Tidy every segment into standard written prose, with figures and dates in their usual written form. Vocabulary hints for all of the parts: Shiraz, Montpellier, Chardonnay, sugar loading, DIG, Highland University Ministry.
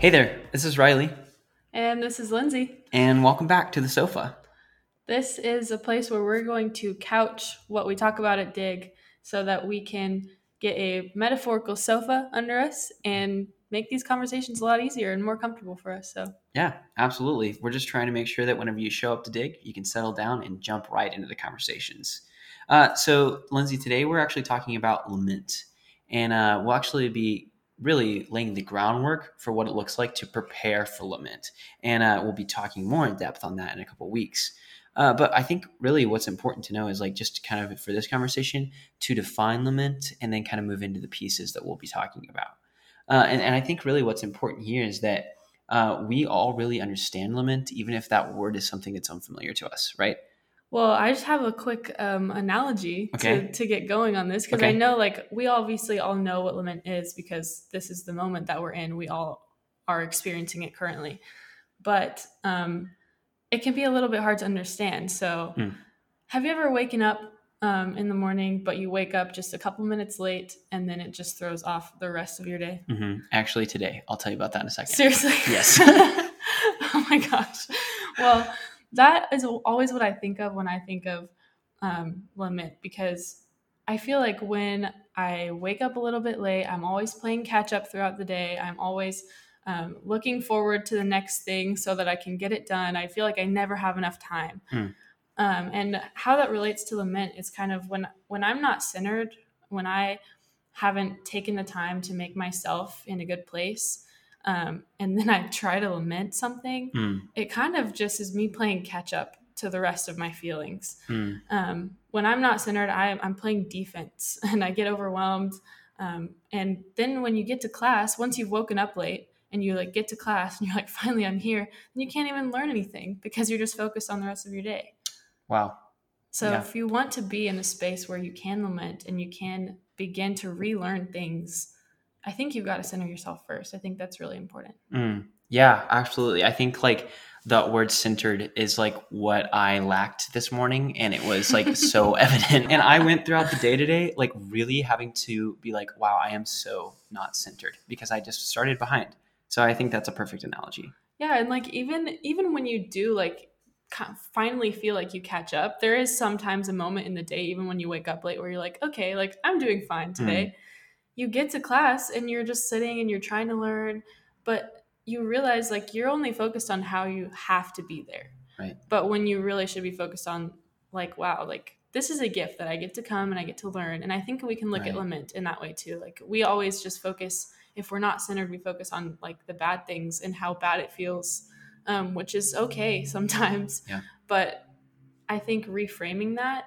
Hey there, this is Riley. And this is Lindsay. And welcome back to The Sofa. This is a place where we're going to couch what we talk about at DIG so that we can get a metaphorical sofa under us and make these conversations a lot easier and more comfortable for us. So yeah, absolutely. We're just trying to make sure that whenever you show up to DIG, you can settle down and jump right into the conversations. So Lindsay, today we're actually talking about lament, and we'll actually be really laying the groundwork for what it looks like to prepare for lament. And we'll be talking more in depth on that in a couple of weeks. But I think really what's important to know is like just kind of for this conversation to define lament and then kind of move into the pieces that we'll be talking about. And I think really what's important here is that we all really understand lament, even if that word is something that's unfamiliar to us, right? Well, I just have a quick analogy to get going on this, because I know like we obviously all know what lament is because this is the moment that we're in. We all are experiencing it currently, but it can be a little bit hard to understand. So have you ever waken up in the morning, but you wake up just a couple minutes late and then it just throws off the rest of your day? Mm-hmm. Actually today, I'll tell you about that in a second. Seriously? Yes. Oh my gosh. Well, that is always what I think of when I think of lament, because I feel like when I wake up a little bit late, I'm always playing catch up throughout the day. I'm always looking forward to the next thing so that I can get it done. I feel like I never have enough time. And how that relates to lament is kind of when I'm not centered, when I haven't taken the time to make myself in a good place, and then I try to lament something, it kind of just is me playing catch up to the rest of my feelings. When I'm not centered, I'm playing defense and I get overwhelmed. And then when you get to class, once you've woken up late and you like get to class and you're like, finally, I'm here, and you can't even learn anything because you're just focused on the rest of your day. Wow. So yeah. If you want to be in a space where you can lament and you can begin to relearn things, I think you've got to center yourself first. I think that's really important. Yeah, absolutely. I think like the word centered is like what I lacked this morning. And it was like so evident. And I went throughout the day today, like really having to be like, wow, I am so not centered because I just started behind. So I think that's a perfect analogy. Yeah. And like, even when you do like finally feel like you catch up, there is sometimes a moment in the day, even when you wake up late, where you're like, okay, like I'm doing fine today. You get to class and you're just sitting and you're trying to learn, but you realize like you're only focused on how you have to be there. Right. But when you really should be focused on like, wow, like this is a gift that I get to come and I get to learn. And I think we can look at lament in that way too. Like we always just focus, if we're not centered, we focus on like the bad things and how bad it feels, which is okay sometimes. Yeah. But I think reframing that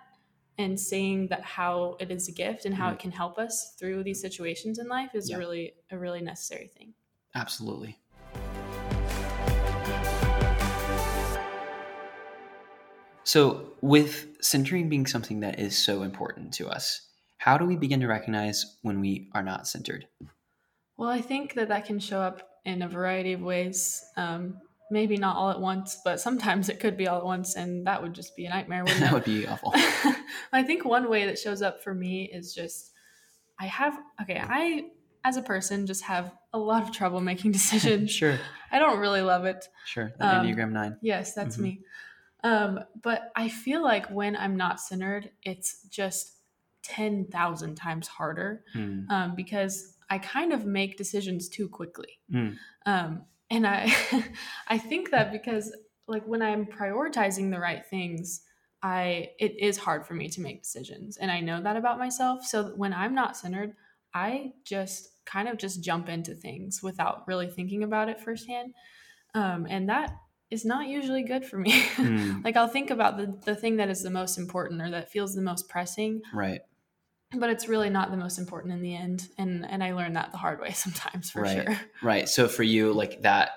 and seeing that how it is a gift and how it can help us through these situations in life is really a really necessary thing. Absolutely. So with centering being something that is so important to us, how do we begin to recognize when we are not centered? Well, I think that can show up in a variety of ways. Maybe not all at once, but sometimes it could be all at once, and that would just be a nightmare, wouldn't it? That would be awful. I think one way that shows up for me is just I as a person just have a lot of trouble making decisions. Sure. I don't really love it. Sure. That Enneagram 9. Yes, that's me. But I feel like when I'm not centered, it's just 10,000 times harder because I kind of make decisions too quickly. And I think that because like when I'm prioritizing the right things, it is hard for me to make decisions. And I know that about myself. So when I'm not centered, I just kind of just jump into things without really thinking about it firsthand. And that is not usually good for me. Like I'll think about the thing that is the most important or that feels the most pressing. Right. But it's really not the most important in the end. And I learned that the hard way sometimes for sure. Right. So for you, like that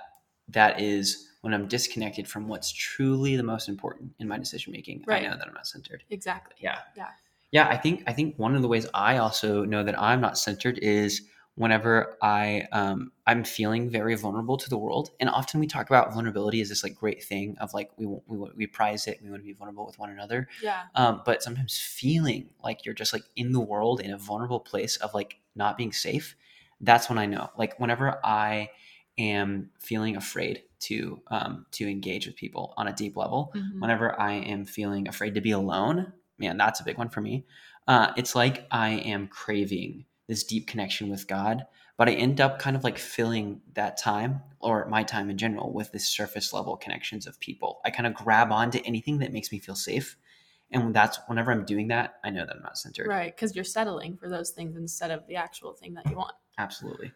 is when I'm disconnected from what's truly the most important in my decision-making. Right. I know that I'm not centered. Exactly. Yeah. Yeah. I think one of the ways I also know that I'm not centered is whenever I'm feeling very vulnerable to the world. And often we talk about vulnerability as this like great thing of like, we prize it. We want to be vulnerable with one another. Yeah. But sometimes feeling like you're just like in the world in a vulnerable place of like not being safe. That's when I know, like whenever I am feeling afraid to engage with people on a deep level, mm-hmm. whenever I am feeling afraid to be alone, man, that's a big one for me. It's like I am craving this deep connection with God, but I end up kind of like filling that time, or my time in general, with this surface level connections of people. I kind of grab onto anything that makes me feel safe. And that's whenever I'm doing that, I know that I'm not centered. Right. Because you're settling for those things instead of the actual thing that you want. Absolutely.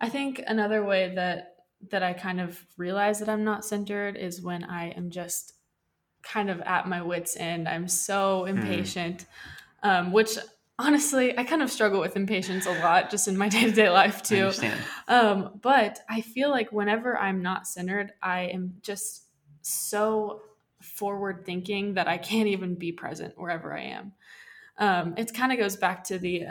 I think another way that I kind of realize that I'm not centered is when I am just kind of at my wit's end. I'm so impatient, which honestly, I kind of struggle with impatience a lot just in my day-to-day life too. I understand. But I feel like whenever I'm not centered, I am just so forward thinking that I can't even be present wherever I am. It kind of goes back to the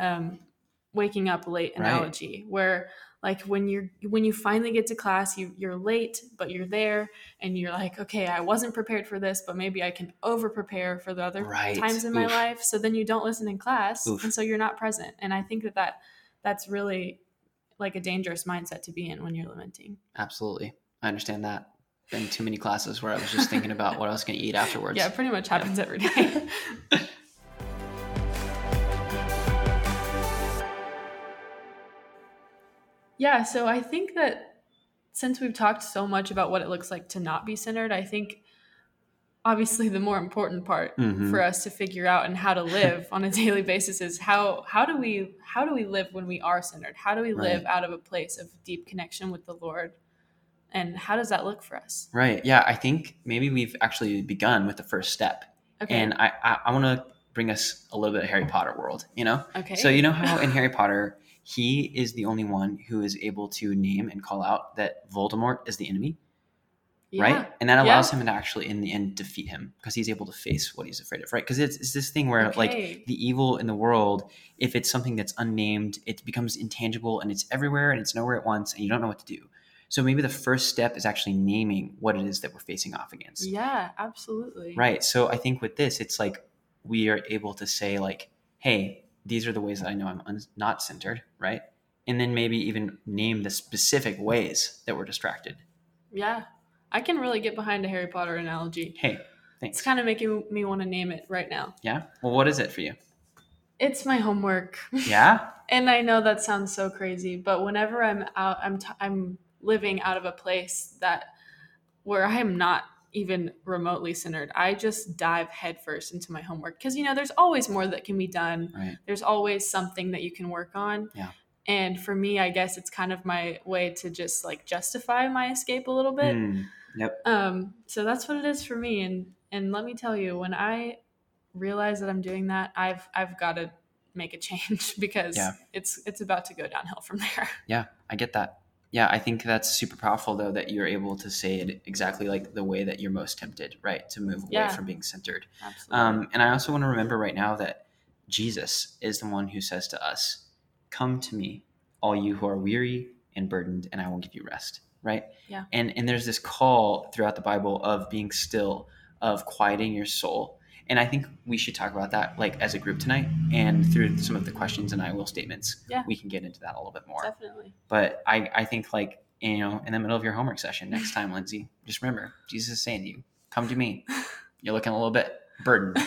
waking up late analogy, right, where like when you finally get to class, you're late, but you're there and you're like, okay, I wasn't prepared for this, but maybe I can over prepare for the other right. times in my life. So then you don't listen in class. And so you're not present. And I think that's really like a dangerous mindset to be in when you're lamenting. Absolutely. I understand that. Been too many classes where I was just thinking about what I was going to eat afterwards. Yeah, it pretty much happens every day. Yeah, so I think that since we've talked so much about what it looks like to not be centered, I think obviously the more important part mm-hmm. for us to figure out and how to live on a daily basis is how do we live when we are centered? How do we live right. out of a place of deep connection with the Lord? And how does that look for us? Right. Yeah. I think maybe we've actually begun with the first step. Okay. And I want to bring us a little bit of Harry Potter world, you know? Okay. So you know how in Harry Potter, he is the only one who is able to name and call out that Voldemort is the enemy, yeah. right? And that allows yeah. him to actually in the end defeat him because he's able to face what he's afraid of, right? Because it's this thing where okay. like the evil in the world, if it's something that's unnamed, it becomes intangible and it's everywhere and it's nowhere at once and you don't know what to do. So maybe the first step is actually naming what it is that we're facing off against. Yeah, absolutely. Right. So I think with this, it's like we are able to say like, hey, these are the ways that I know I'm not centered, right? And then maybe even name the specific ways that we're distracted. Yeah, I can really get behind a Harry Potter analogy. Hey, thanks. It's kind of making me want to name it right now. Yeah? Well, what is it for you? It's my homework. Yeah? And I know that sounds so crazy, but whenever I'm out, I'm living out of a place where I am not even remotely centered. I just dive headfirst into my homework because, you know, there's always more that can be done. Right. There's always something that you can work on. Yeah. And for me, I guess it's kind of my way to just like justify my escape a little bit. Yep. So that's what it is for me. And let me tell you, when I realize that I'm doing that, I've got to make a change because yeah. it's about to go downhill from there. Yeah, I get that. Yeah, I think that's super powerful, though, that you're able to say it exactly like the way that you're most tempted, right, to move away yeah. from being centered. Absolutely. And I also want to remember right now that Jesus is the one who says to us, come to me, all you who are weary and burdened, and I will give you rest, right? Yeah. And there's this call throughout the Bible of being still, of quieting your soul. And I think we should talk about that like as a group tonight, and through some of the questions and I will statements, yeah. we can get into that a little bit more. Definitely. But I think like, you know, in the middle of your homework session next time, Lindsay, just remember Jesus is saying to you, come to me. You're looking a little bit burdened.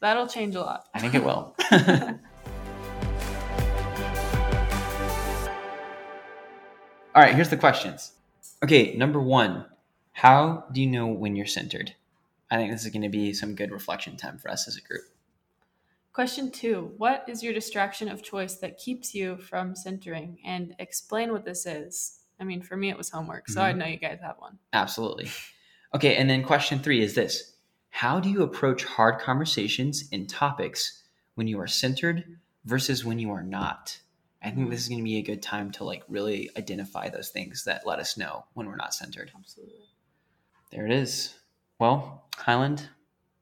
That'll change a lot. I think it will. All right, here's the questions. Okay, number one, how do you know when you're centered? I think this is going to be some good reflection time for us as a group. Question two, what is your distraction of choice that keeps you from centering? And explain what this is. I mean, for me, it was homework, so mm-hmm. I know you guys have one. Absolutely. Okay, and then question three is this. How do you approach hard conversations and topics when you are centered versus when you are not? I think this is going to be a good time to like really identify those things that let us know when we're not centered. Absolutely. There it is. Well, Highland,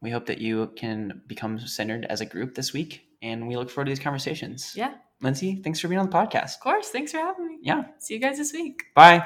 we hope that you can become centered as a group this week, and we look forward to these conversations. Yeah. Lindsay, thanks for being on the podcast. Of course. Thanks for having me. Yeah. See you guys this week. Bye.